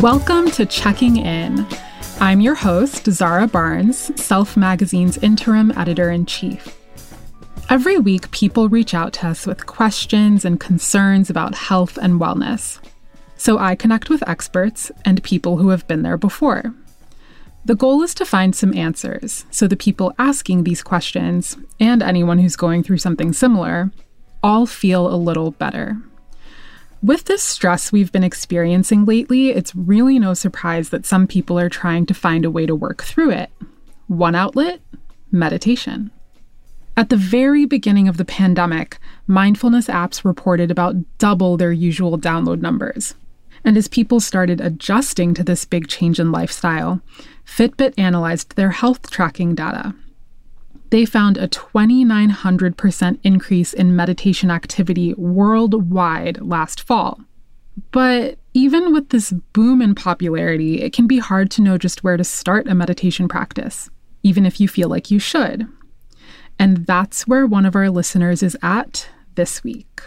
Welcome to Checking In. I'm your host, Zara Barnes, Self Magazine's interim editor-in-chief. Every week, people reach out to us with questions and concerns about health and wellness. So I connect with experts and people who have been there before. The goal is to find some answers so the people asking these questions, and anyone who's going through something similar, all feel a little better. With this stress we've been experiencing lately, it's really no surprise that some people are trying to find a way to work through it. One outlet? Meditation. At the very beginning of the pandemic, mindfulness apps reported about double their usual download numbers. And as people started adjusting to this big change in lifestyle, Fitbit analyzed their health tracking data. They found a 2,900% increase in meditation activity worldwide last fall. But even with this boom in popularity, it can be hard to know just where to start a meditation practice, even if you feel like you should. And that's where one of our listeners is at this week.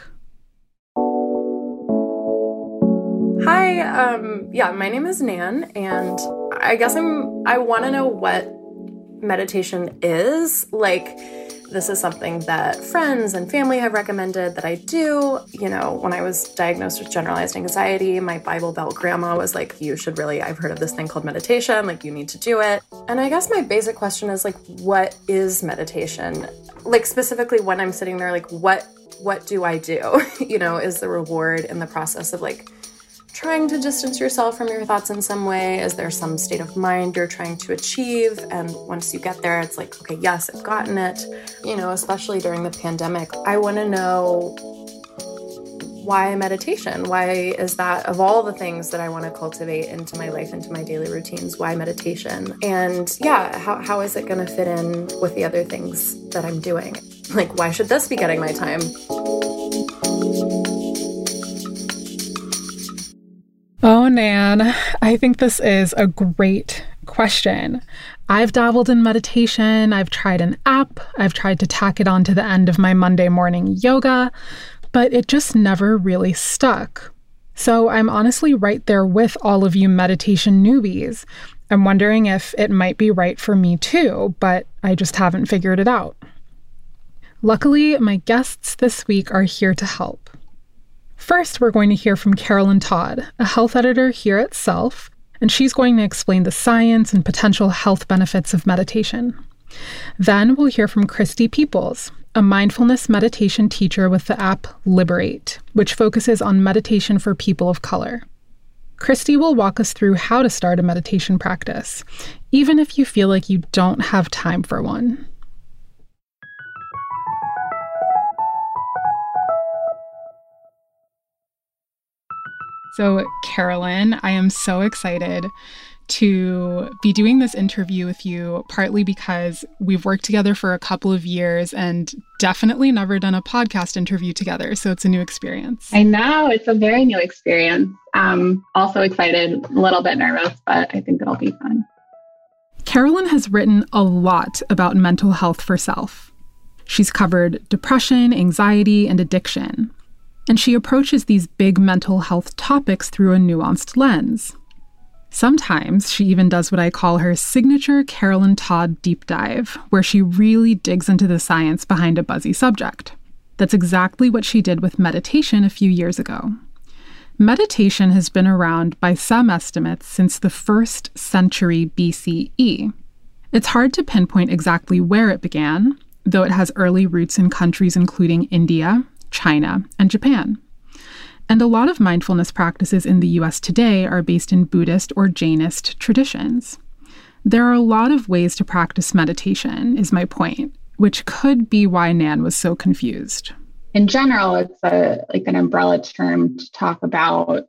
Hi, my name is Nan, and I guess I want to know what meditation is. Like, this is something that friends and family have recommended that I do. You know, when I was diagnosed with generalized anxiety, my Bible Belt grandma was like, you should really, I've heard of this thing called meditation, like you need to do it. And I guess my basic question is like, what is meditation? Like specifically when I'm sitting there, like what do I do? You know, is the reward in the process of like trying to distance yourself from your thoughts in some way? Is there some state of mind you're trying to achieve? And once you get there, it's like, okay, yes, I've gotten it. You know, especially during the pandemic, I want to know why meditation? Why is that, of all the things that I want to cultivate into my life, into my daily routines, why meditation? And yeah, how is it going to fit in with the other things that I'm doing? Like, why should this be getting my time? Oh, Nan, I think this is a great question. I've dabbled in meditation, I've tried an app, I've tried to tack it on to the end of my Monday morning yoga, but it just never really stuck. So I'm honestly right there with all of you meditation newbies. I'm wondering if it might be right for me too, but I just haven't figured it out. Luckily, my guests this week are here to help. First, we're going to hear from Carolyn Todd, a health editor here at Self, and she's going to explain the science and potential health benefits of meditation. Then we'll hear from Christy Peoples, a mindfulness meditation teacher with the app Liberate, which focuses on meditation for people of color. Christy will walk us through how to start a meditation practice, even if you feel like you don't have time for one. So, Carolyn, I am so excited to be doing this interview with you, partly because we've worked together for a couple of years and definitely never done a podcast interview together. So it's a new experience. I know. It's a very new experience. Also excited, a little bit nervous, but I think it'll be fun. Carolyn has written a lot about mental health for Self. She's covered depression, anxiety, and addiction. And she approaches these big mental health topics through a nuanced lens. Sometimes she even does what I call her signature Carolyn Todd deep dive, where she really digs into the science behind a buzzy subject. That's exactly what she did with meditation a few years ago. Meditation has been around, by some estimates, since the 1st century BCE. It's hard to pinpoint exactly where it began, though it has early roots in countries including India, China, and Japan. And a lot of mindfulness practices in the US today are based in Buddhist or Jainist traditions. There are a lot of ways to practice meditation, is my point, which could be why Nan was so confused. In general, it's an umbrella term to talk about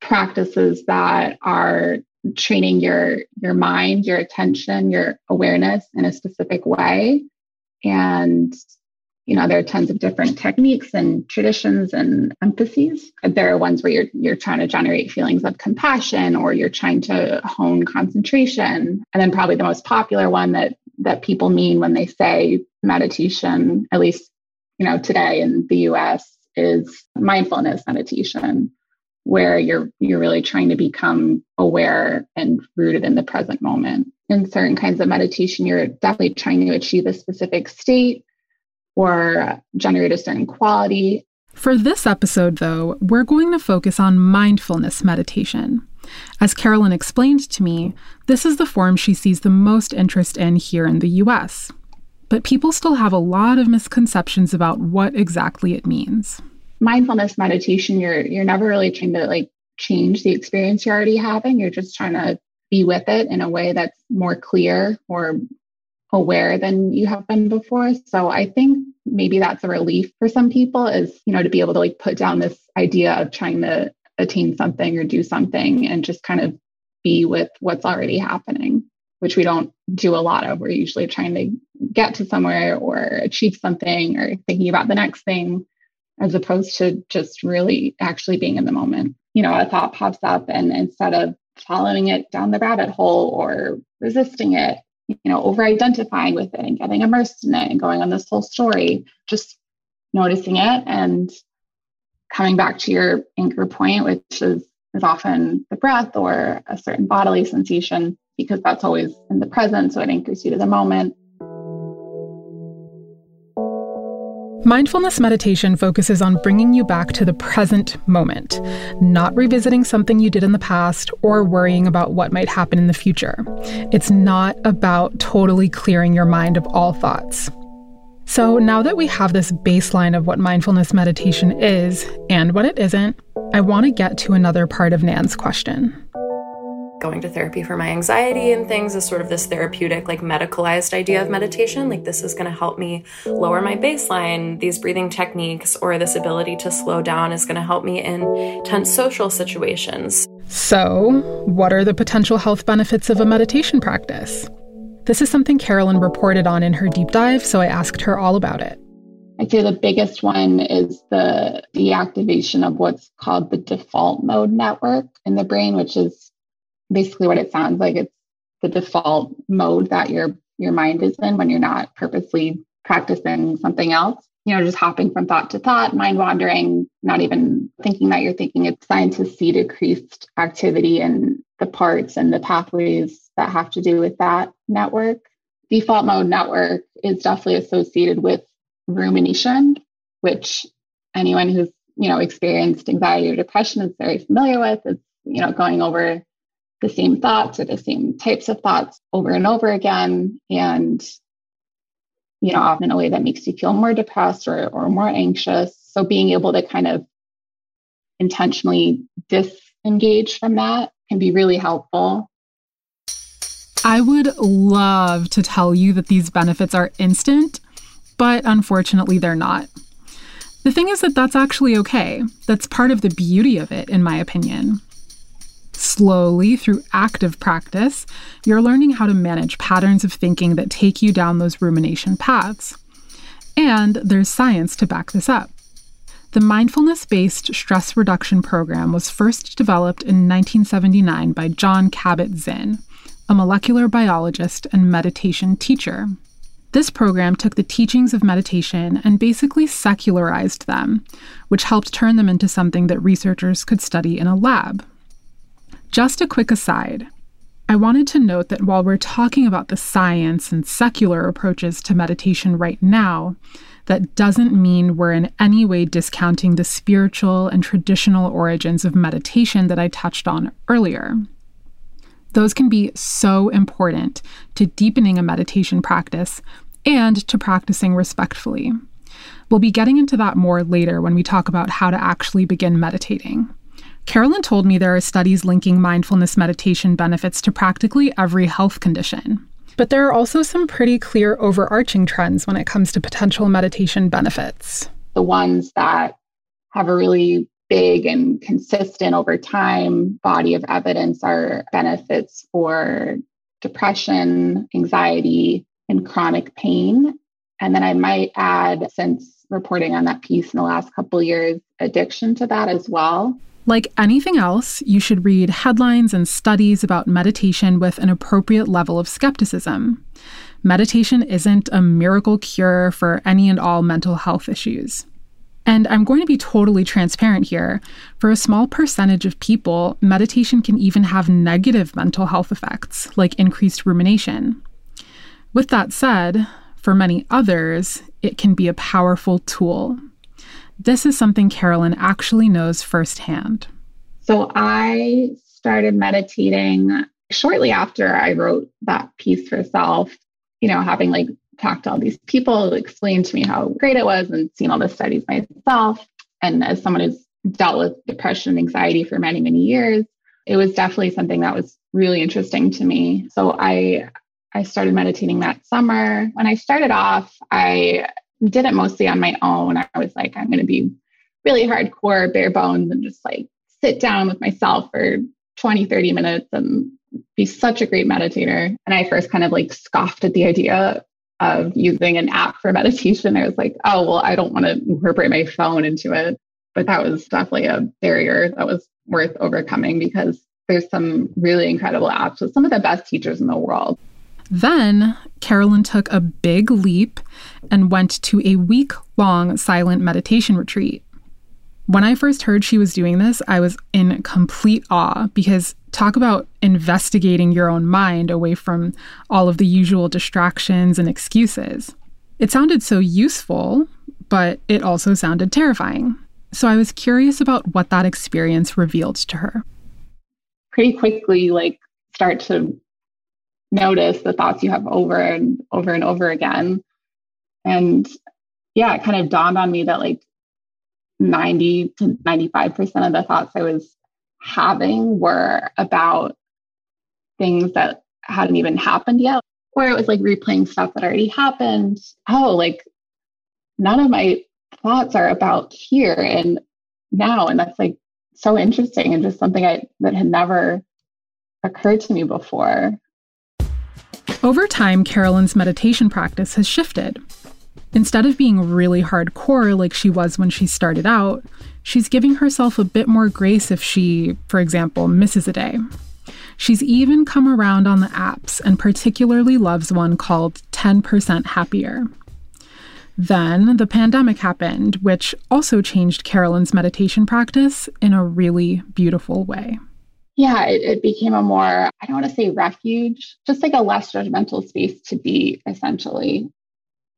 practices that are training your mind, your attention, your awareness in a specific way. And, you know, there are tons of different techniques and traditions and emphases. There are ones where you're trying to generate feelings of compassion, or you're trying to hone concentration. And then probably the most popular one that people mean when they say meditation, at least, you know, today in the US, is mindfulness meditation, where you're really trying to become aware and rooted in the present moment. In certain kinds of meditation, you're definitely trying to achieve a specific state or generate a certain quality. For this episode, though, we're going to focus on mindfulness meditation. As Carolyn explained to me, this is the form she sees the most interest in here in the US. But people still have a lot of misconceptions about what exactly it means. Mindfulness meditation, you're never really trying to change the experience you're already having. You're just trying to be with it in a way that's more clear or aware than you have been before. So I think maybe that's a relief for some people, is, you know, to be able to put down this idea of trying to attain something or do something and just kind of be with what's already happening, which we don't do a lot of. We're usually trying to get to somewhere or achieve something or thinking about the next thing, as opposed to just really actually being in the moment. You know, a thought pops up, and instead of following it down the rabbit hole or resisting it, you know, over-identifying with it and getting immersed in it and going on this whole story, just noticing it and coming back to your anchor point, which is often the breath or a certain bodily sensation, because that's always in the present, so it anchors you to the moment. Mindfulness meditation focuses on bringing you back to the present moment, not revisiting something you did in the past or worrying about what might happen in the future. It's not about totally clearing your mind of all thoughts. So now that we have this baseline of what mindfulness meditation is and what it isn't, I want to get to another part of Nan's question. Going to therapy for my anxiety and things is sort of this therapeutic, medicalized idea of meditation. This is going to help me lower my baseline. These breathing techniques or this ability to slow down is going to help me in tense social situations. So, what are the potential health benefits of a meditation practice? This is something Carolyn reported on in her deep dive, so I asked her all about it. I'd say the biggest one is the deactivation of what's called the default mode network in the brain, which is basically what it sounds like. It's the default mode that your mind is in when you're not purposely practicing something else. You know, just hopping from thought to thought, mind wandering, not even thinking that you're thinking. It's science to see decreased activity in the parts and the pathways that have to do with that network. Default mode network is definitely associated with rumination, which anyone who's, you know, experienced anxiety or depression is very familiar with. It's, you know, going over the same thoughts or the same types of thoughts over and over again. And, you know, often in a way that makes you feel more depressed or more anxious. So being able to kind of intentionally disengage from that can be really helpful. I would love to tell you that these benefits are instant, but unfortunately they're not. The thing is that that's actually okay. That's part of the beauty of it, in my opinion. Slowly, through active practice, you're learning how to manage patterns of thinking that take you down those rumination paths. And there's science to back this up. The mindfulness-based stress reduction program was first developed in 1979 by Jon Kabat-Zinn, a molecular biologist and meditation teacher. This program took the teachings of meditation and basically secularized them, which helped turn them into something that researchers could study in a lab. Just a quick aside, I wanted to note that while we're talking about the science and secular approaches to meditation right now, that doesn't mean we're in any way discounting the spiritual and traditional origins of meditation that I touched on earlier. Those can be so important to deepening a meditation practice and to practicing respectfully. We'll be getting into that more later when we talk about how to actually begin meditating. Carolyn told me there are studies linking mindfulness meditation benefits to practically every health condition. But there are also some pretty clear overarching trends when it comes to potential meditation benefits. The ones that have a really big and consistent over time body of evidence are benefits for depression, anxiety, and chronic pain. And then I might add, since reporting on that piece in the last couple of years, addiction to that as well. Like anything else, you should read headlines and studies about meditation with an appropriate level of skepticism. Meditation isn't a miracle cure for any and all mental health issues. And I'm going to be totally transparent here. For a small percentage of people, meditation can even have negative mental health effects, like increased rumination. With that said, for many others, it can be a powerful tool. This is something Carolyn actually knows firsthand. So I started meditating shortly after I wrote that piece for Self, having talked to all these people who explained to me how great it was and seen all the studies myself. And as someone who's dealt with depression and anxiety for many, many years, it was definitely something that was really interesting to me. So I started meditating that summer. When I started off, I did it mostly on my own. I was like, I'm going to be really hardcore, bare bones, and just sit down with myself for 20, 30 minutes and be such a great meditator. And I first kind of scoffed at the idea of using an app for meditation. I was like, oh, well, I don't want to incorporate my phone into it. But that was definitely a barrier that was worth overcoming because there's some really incredible apps with some of the best teachers in the world. Then Carolyn took a big leap and went to a week-long silent meditation retreat. When I first heard she was doing this, I was in complete awe because talk about investigating your own mind away from all of the usual distractions and excuses. It sounded so useful, but it also sounded terrifying. So I was curious about what that experience revealed to her. Pretty quickly, you start to notice the thoughts you have over and over and over again. And yeah, it kind of dawned on me that 90 to 95% of the thoughts I was having were about things that hadn't even happened yet, or it was replaying stuff that already happened. Oh, none of my thoughts are about here and now. And that's so interesting and just something that had never occurred to me before. Over time, Carolyn's meditation practice has shifted. Instead of being really hardcore like she was when she started out, she's giving herself a bit more grace if she, for example, misses a day. She's even come around on the apps and particularly loves one called 10% Happier. Then the pandemic happened, which also changed Carolyn's meditation practice in a really beautiful way. Yeah, it became a more, I don't want to say refuge, just a less judgmental space to be, essentially.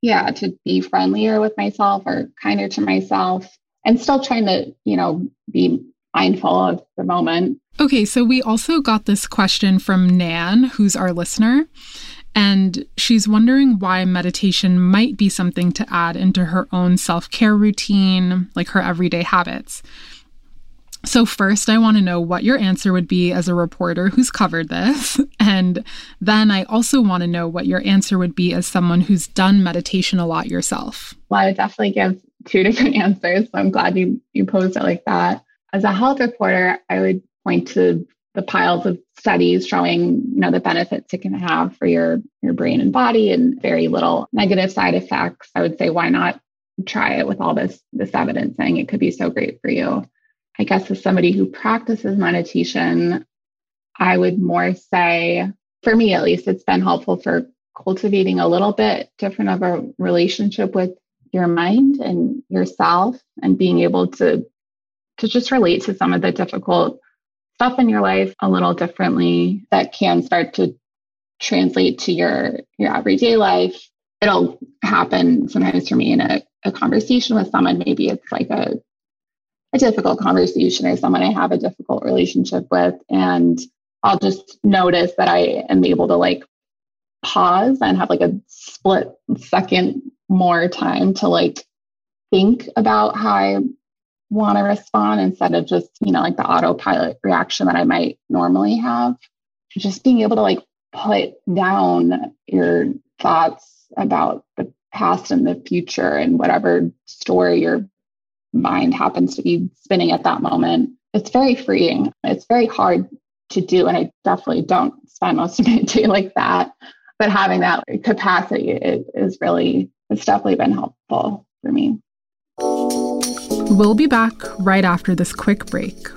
Yeah, to be friendlier with myself or kinder to myself and still trying to, be mindful of the moment. Okay, so we also got this question from Nan, who's our listener, and she's wondering why meditation might be something to add into her own self-care routine, her everyday habits. So first, I want to know what your answer would be as a reporter who's covered this. And then I also want to know what your answer would be as someone who's done meditation a lot yourself. Well, I would definitely give two different answers. So I'm glad you posed it like that. As a health reporter, I would point to the piles of studies showing, the benefits it can have for your brain and body and very little negative side effects. I would say, why not try it with all this evidence saying it could be so great for you? I guess as somebody who practices meditation, I would more say, for me at least, it's been helpful for cultivating a little bit different of a relationship with your mind and yourself and being able to just relate to some of the difficult stuff in your life a little differently that can start to translate to your everyday life. It'll happen sometimes for me in a conversation with someone. Maybe it's a difficult conversation or someone I have a difficult relationship with. And I'll just notice that I am able to pause and have a split second more time to think about how I want to respond instead of just, you know, like the autopilot reaction that I might normally have. Just being able to like put down your thoughts about the past and the future and whatever story your mind happens to be spinning at that moment. It's very freeing. It's very hard to do. And I definitely don't spend most of my day like that. But having that capacity it's definitely been helpful for me. We'll be back right after this quick break.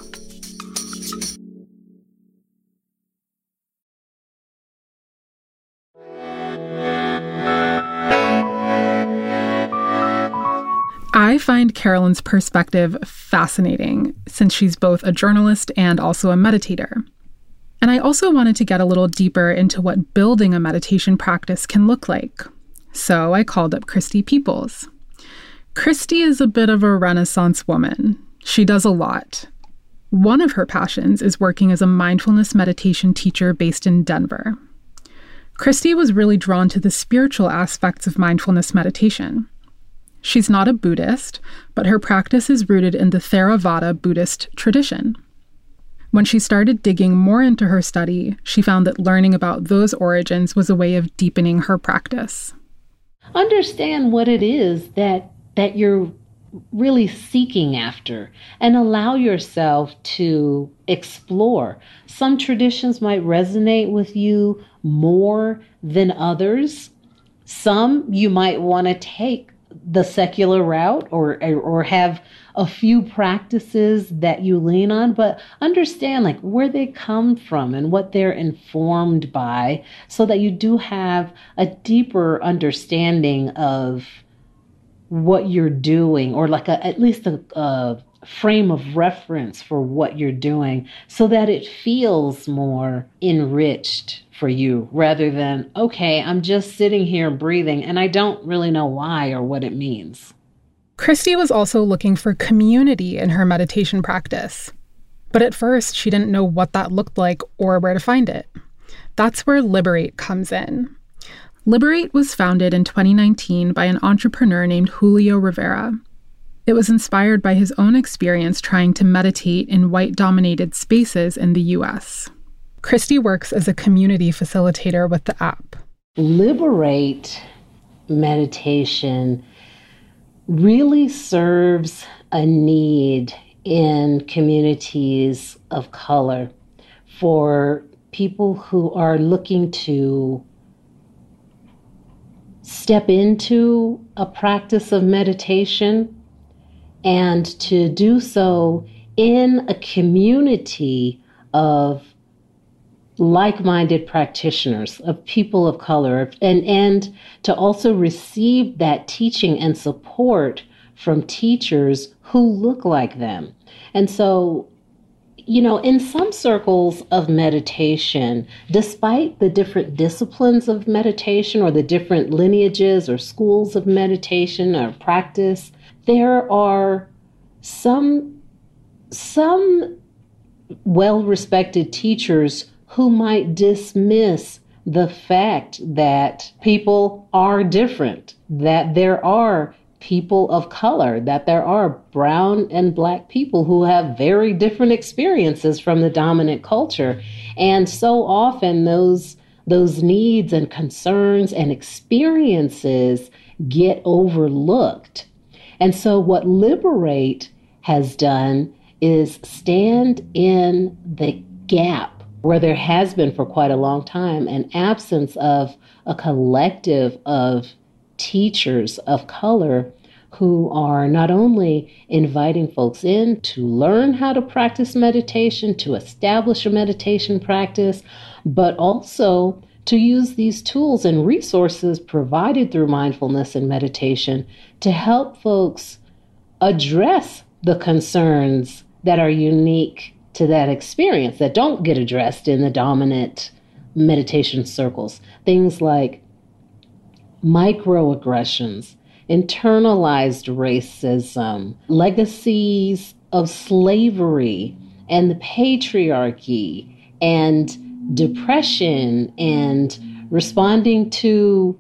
I find Carolyn's perspective fascinating, since she's both a journalist and also a meditator. And I also wanted to get a little deeper into what building a meditation practice can look like. So I called up Christy Peoples. Christy is a bit of a Renaissance woman. She does a lot. One of her passions is working as a mindfulness meditation teacher based in Denver. Christy was really drawn to the spiritual aspects of mindfulness meditation. She's not a Buddhist, but her practice is rooted in the Theravada Buddhist tradition. When she started digging more into her study, she found that learning about those origins was a way of deepening her practice. Understand what it is that you're really seeking after and allow yourself to explore. Some traditions might resonate with you more than others. Some you might want to take the secular route or have a few practices that you lean on, but understand like where they come from and what they're informed by so that you do have a deeper understanding of what you're doing, or like at least a frame of reference for what you're doing so that it feels more enriched for you rather than, okay, I'm just sitting here breathing and I don't really know why or what it means. Christy was also looking for community in her meditation practice. But at first, she didn't know what that looked like or where to find it. That's where Liberate comes in. Liberate was founded in 2019 by an entrepreneur named Julio Rivera. It was inspired by his own experience trying to meditate in white-dominated spaces in the U.S. Christy works as a community facilitator with the app. Liberate meditation really serves a need in communities of color for people who are looking to step into a practice of meditation and to do so in a community of like-minded practitioners, of people of color, and to also receive that teaching and support from teachers who look like them. And so, you know, in some circles of meditation, despite the different disciplines of meditation or the different lineages or schools of meditation or practice, there are some well-respected teachers who might dismiss the fact that people are different, that there are people of color, that there are brown and black people who have very different experiences from the dominant culture. And so often those needs and concerns and experiences get overlooked. And so what Liberate has done is stand in the gap where there has been for quite a long time an absence of a collective of teachers of color who are not only inviting folks in to learn how to practice meditation, to establish a meditation practice, but also to use these tools and resources provided through mindfulness and meditation to help folks address the concerns that are unique to that experience, that don't get addressed in the dominant meditation circles. Things like microaggressions, internalized racism, legacies of slavery and the patriarchy, and depression, and responding to,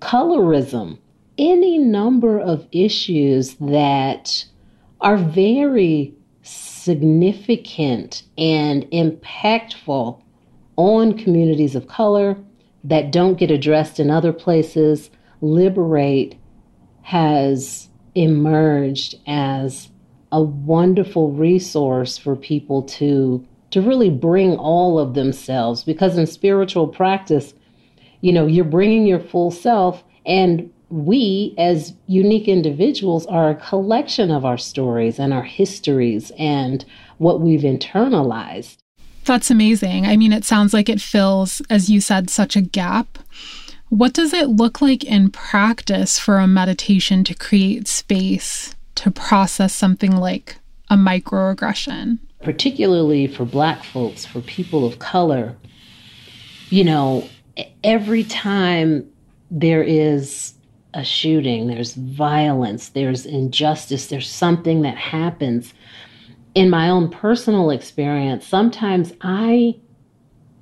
colorism. Any number of issues that are very significant and impactful on communities of color that don't get addressed in other places. Liberate has emerged as a wonderful resource for people to really bring all of themselves, because in spiritual practice, you know, you're bringing your full self, and we as unique individuals are a collection of our stories and our histories and what we've internalized. That's amazing. I mean, it sounds like it fills, as you said, such a gap. What does it look like in practice for a meditation to create space to process something like a microaggression? Particularly for Black folks, for people of color, you know, every time there is a shooting, there's violence, there's injustice, there's something that happens. In my own personal experience, sometimes I,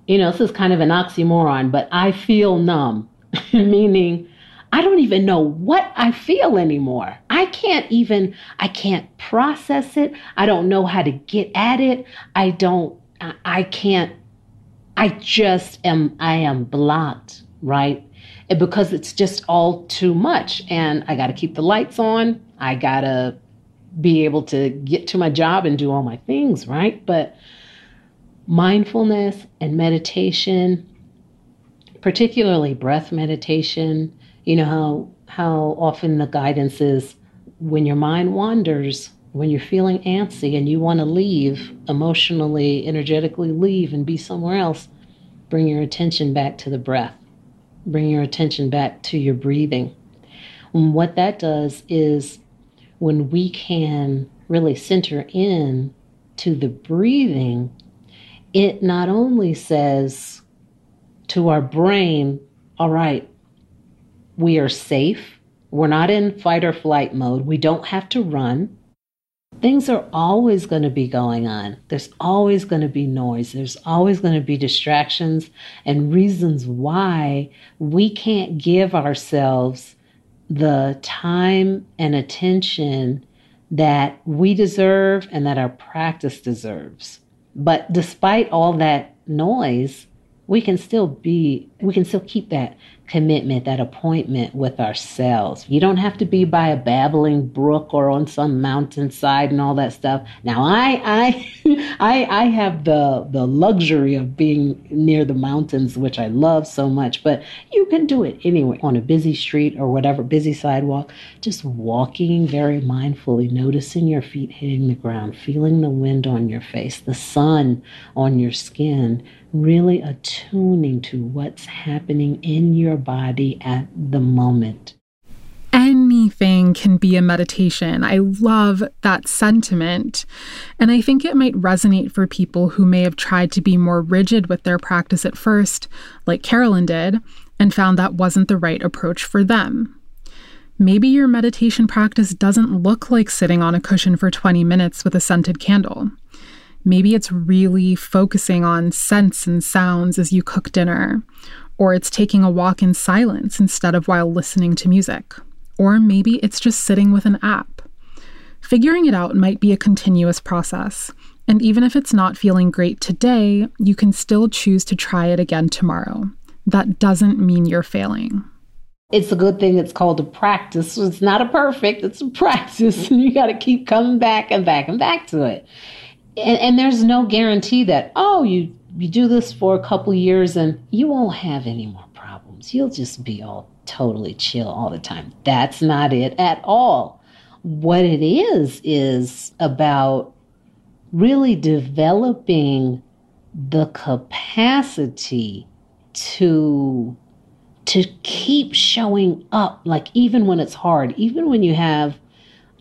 you know, this is kind of an oxymoron, but I feel numb, meaning I don't even know what I feel anymore. I can't process it. I don't know how to get at it. I am blocked, right? Because it's just all too much. And I got to keep the lights on. I got to be able to get to my job and do all my things, right? But mindfulness and meditation, particularly breath meditation, you know, how often the guidance is when your mind wanders, when you're feeling antsy and you want to leave emotionally, energetically leave and be somewhere else, bring your attention back to the breath. Bring your attention back to your breathing. And what that does is when we can really center in to the breathing, it not only says to our brain, all right, we are safe. We're not in fight or flight mode. We don't have to run. Things are always going to be going on. There's always going to be noise. There's always going to be distractions and reasons why we can't give ourselves the time and attention that we deserve and that our practice deserves. But despite all that noise, we can still keep that commitment, that appointment with ourselves. You don't have to be by a babbling brook or on some mountainside and all that stuff. Now, I have the luxury of being near the mountains, which I love so much, but you can do it anywhere, on a busy street or whatever, busy sidewalk, just walking very mindfully, noticing your feet hitting the ground, feeling the wind on your face, the sun on your skin, really attuning to what's happening in your body at the moment. Anything can be a meditation. I love that sentiment. And I think it might resonate for people who may have tried to be more rigid with their practice at first, like Carolyn did, and found that wasn't the right approach for them. Maybe your meditation practice doesn't look like sitting on a cushion for 20 minutes with a scented candle. Maybe it's really focusing on scents and sounds as you cook dinner, or it's taking a walk in silence instead of while listening to music, or maybe it's just sitting with an app. Figuring it out might be a continuous process, and even if it's not feeling great today, you can still choose to try it again tomorrow. That doesn't mean you're failing. It's a good thing it's called a practice. It's not a perfect, it's a practice, and you got to keep coming back to it. And there's no guarantee that, oh, you do this for a couple years and you won't have any more problems. You'll just be all totally chill all the time. That's not it at all. What it is about really developing the capacity to keep showing up, like even when it's hard, even when you have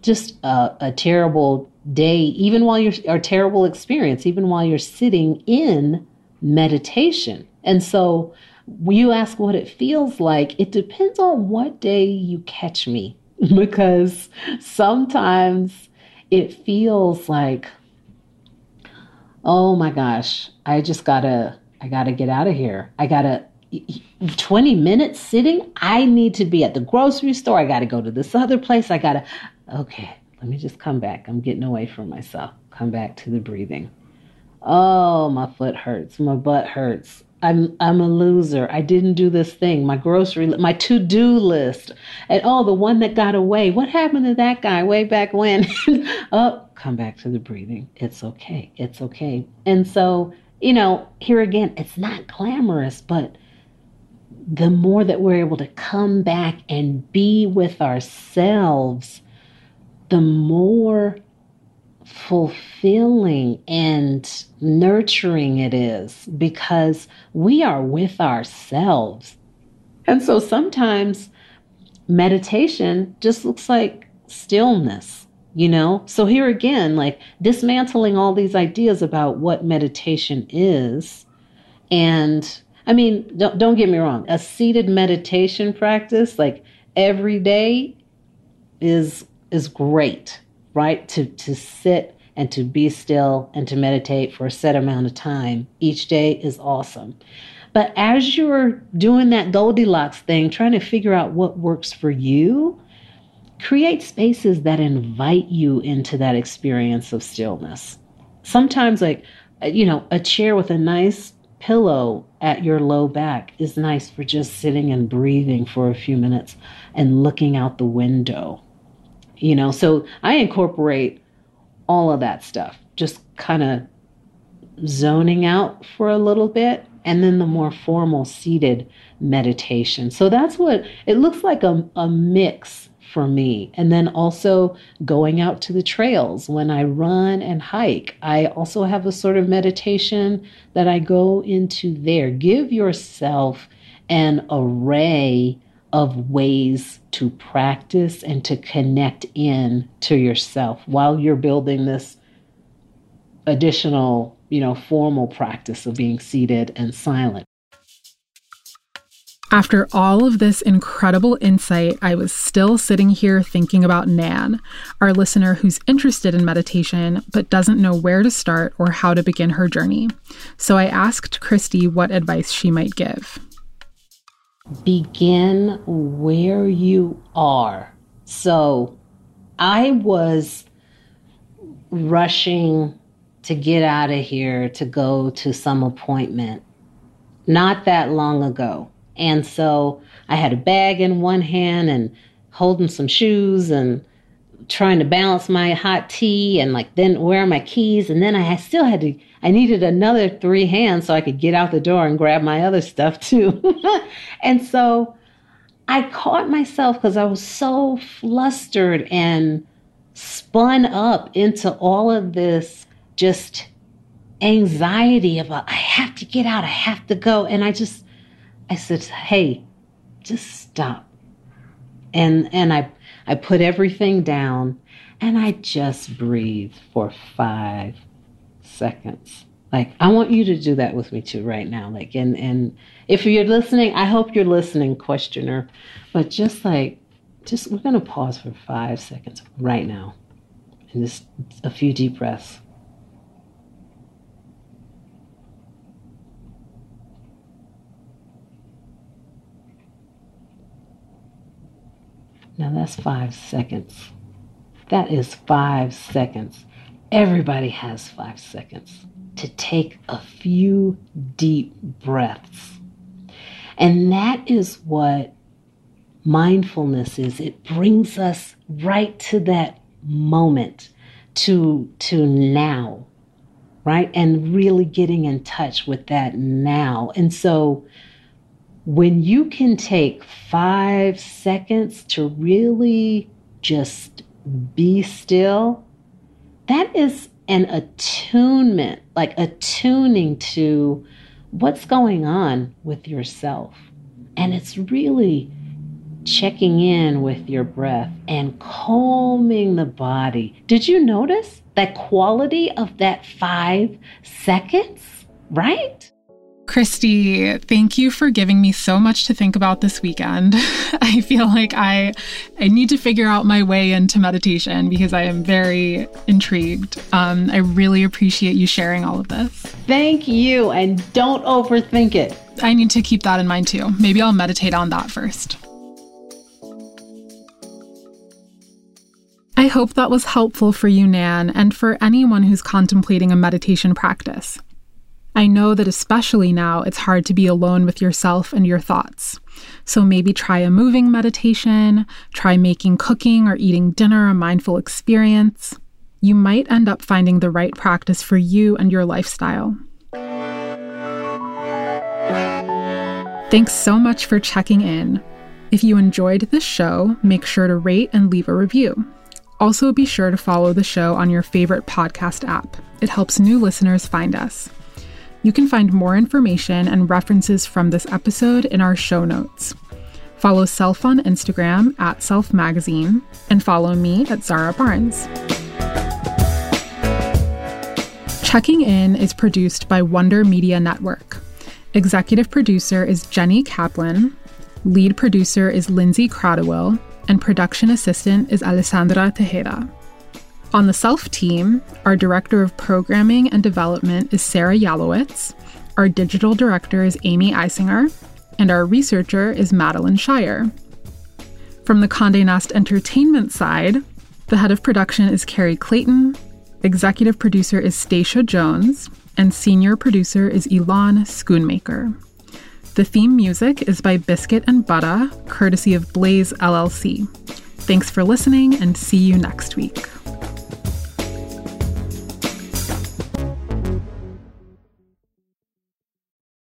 just a terrible day, even while you're a terrible experience, even while you're sitting in meditation. And so when you ask what it feels like, it depends on what day you catch me, because sometimes it feels like, oh my gosh, I gotta get out of here. 20 minutes sitting, I need to be at the grocery store. I gotta go to this other place. Okay, Let me just come back. I'm getting away from myself. Come back to the breathing. Oh, my foot hurts. My butt hurts. I'm a loser. I didn't do this thing. My grocery, my to-do list. And oh, the one that got away. What happened to that guy way back when? Oh, come back to the breathing. It's okay. It's okay. And so, you know, here again, it's not glamorous, but the more that we're able to come back and be with ourselves, the more fulfilling and nurturing it is, because we are with ourselves. And so sometimes meditation just looks like stillness, you know? So here again, like dismantling all these ideas about what meditation is. And I mean, don't get me wrong, a seated meditation practice like every day is great, right? To sit and to be still and to meditate for a set amount of time each day is awesome. But as you're doing that Goldilocks thing, trying to figure out what works for you, create spaces that invite you into that experience of stillness. Sometimes, like, you know, a chair with a nice pillow at your low back is nice for just sitting and breathing for a few minutes and looking out the window. You know, so I incorporate all of that stuff, just kind of zoning out for a little bit, and then the more formal seated meditation. So that's what it looks like, a mix for me. And then also going out to the trails when I run and hike. I also have a sort of meditation that I go into there. Give yourself an array of ways to practice and to connect in to yourself while you're building this additional, you know, formal practice of being seated and silent. After all of this incredible insight, I was still sitting here thinking about Nan, our listener who's interested in meditation but doesn't know where to start or how to begin her journey. So I asked Christy what advice she might give. Begin where you are. So I was rushing to get out of here to go to some appointment not that long ago. And so I had a bag in one hand and holding some shoes and trying to balance my hot tea, and like, then where are my keys? And then I needed another three hands so I could get out the door and grab my other stuff too. And so I caught myself because I was so flustered and spun up into all of this just anxiety about, I have to get out, I have to go. And I said, hey, just stop. And I put everything down and I just breathed for 5 seconds. Like, I want you to do that with me too right now. Like, and if you're listening, I hope you're listening, questioner, but we're going to pause for 5 seconds right now. And just a few deep breaths. Now that's 5 seconds. That is 5 seconds. Everybody has 5 seconds to take a few deep breaths. And that is what mindfulness is. It brings us right to that moment, to now, right? And really getting in touch with that now. And so when you can take 5 seconds to really just be still, that is an attunement, like attuning to what's going on with yourself. And it's really checking in with your breath and calming the body. Did you notice that quality of that 5 seconds, right? Christy, thank you for giving me so much to think about this weekend. I feel like I need to figure out my way into meditation because I am very intrigued. I really appreciate you sharing all of this. Thank you, and don't overthink it. I need to keep that in mind too. Maybe I'll meditate on that first. I hope that was helpful for you, Nan, and for anyone who's contemplating a meditation practice. I know that especially now, it's hard to be alone with yourself and your thoughts. So maybe try a moving meditation, try making cooking or eating dinner a mindful experience. You might end up finding the right practice for you and your lifestyle. Thanks so much for checking in. If you enjoyed this show, make sure to rate and leave a review. Also, be sure to follow the show on your favorite podcast app. It helps new listeners find us. You can find more information and references from this episode in our show notes. Follow Self on Instagram at Self Magazine and follow me at Zara Barnes. Checking In is produced by Wonder Media Network. Executive producer is Jenny Kaplan. Lead producer is Lindsay Crowdewell, and production assistant is Alessandra Tejeda. On the Self team, our Director of Programming and Development is Sarah Yalowitz, our Digital Director is Amy Eisinger, and our Researcher is Madeline Shire. From the Condé Nast Entertainment side, the Head of Production is Carrie Clayton, Executive Producer is Stacia Jones, and Senior Producer is Elon Schoonmaker. The theme music is by Biscuit and Butter, courtesy of Blaze LLC. Thanks for listening, and see you next week.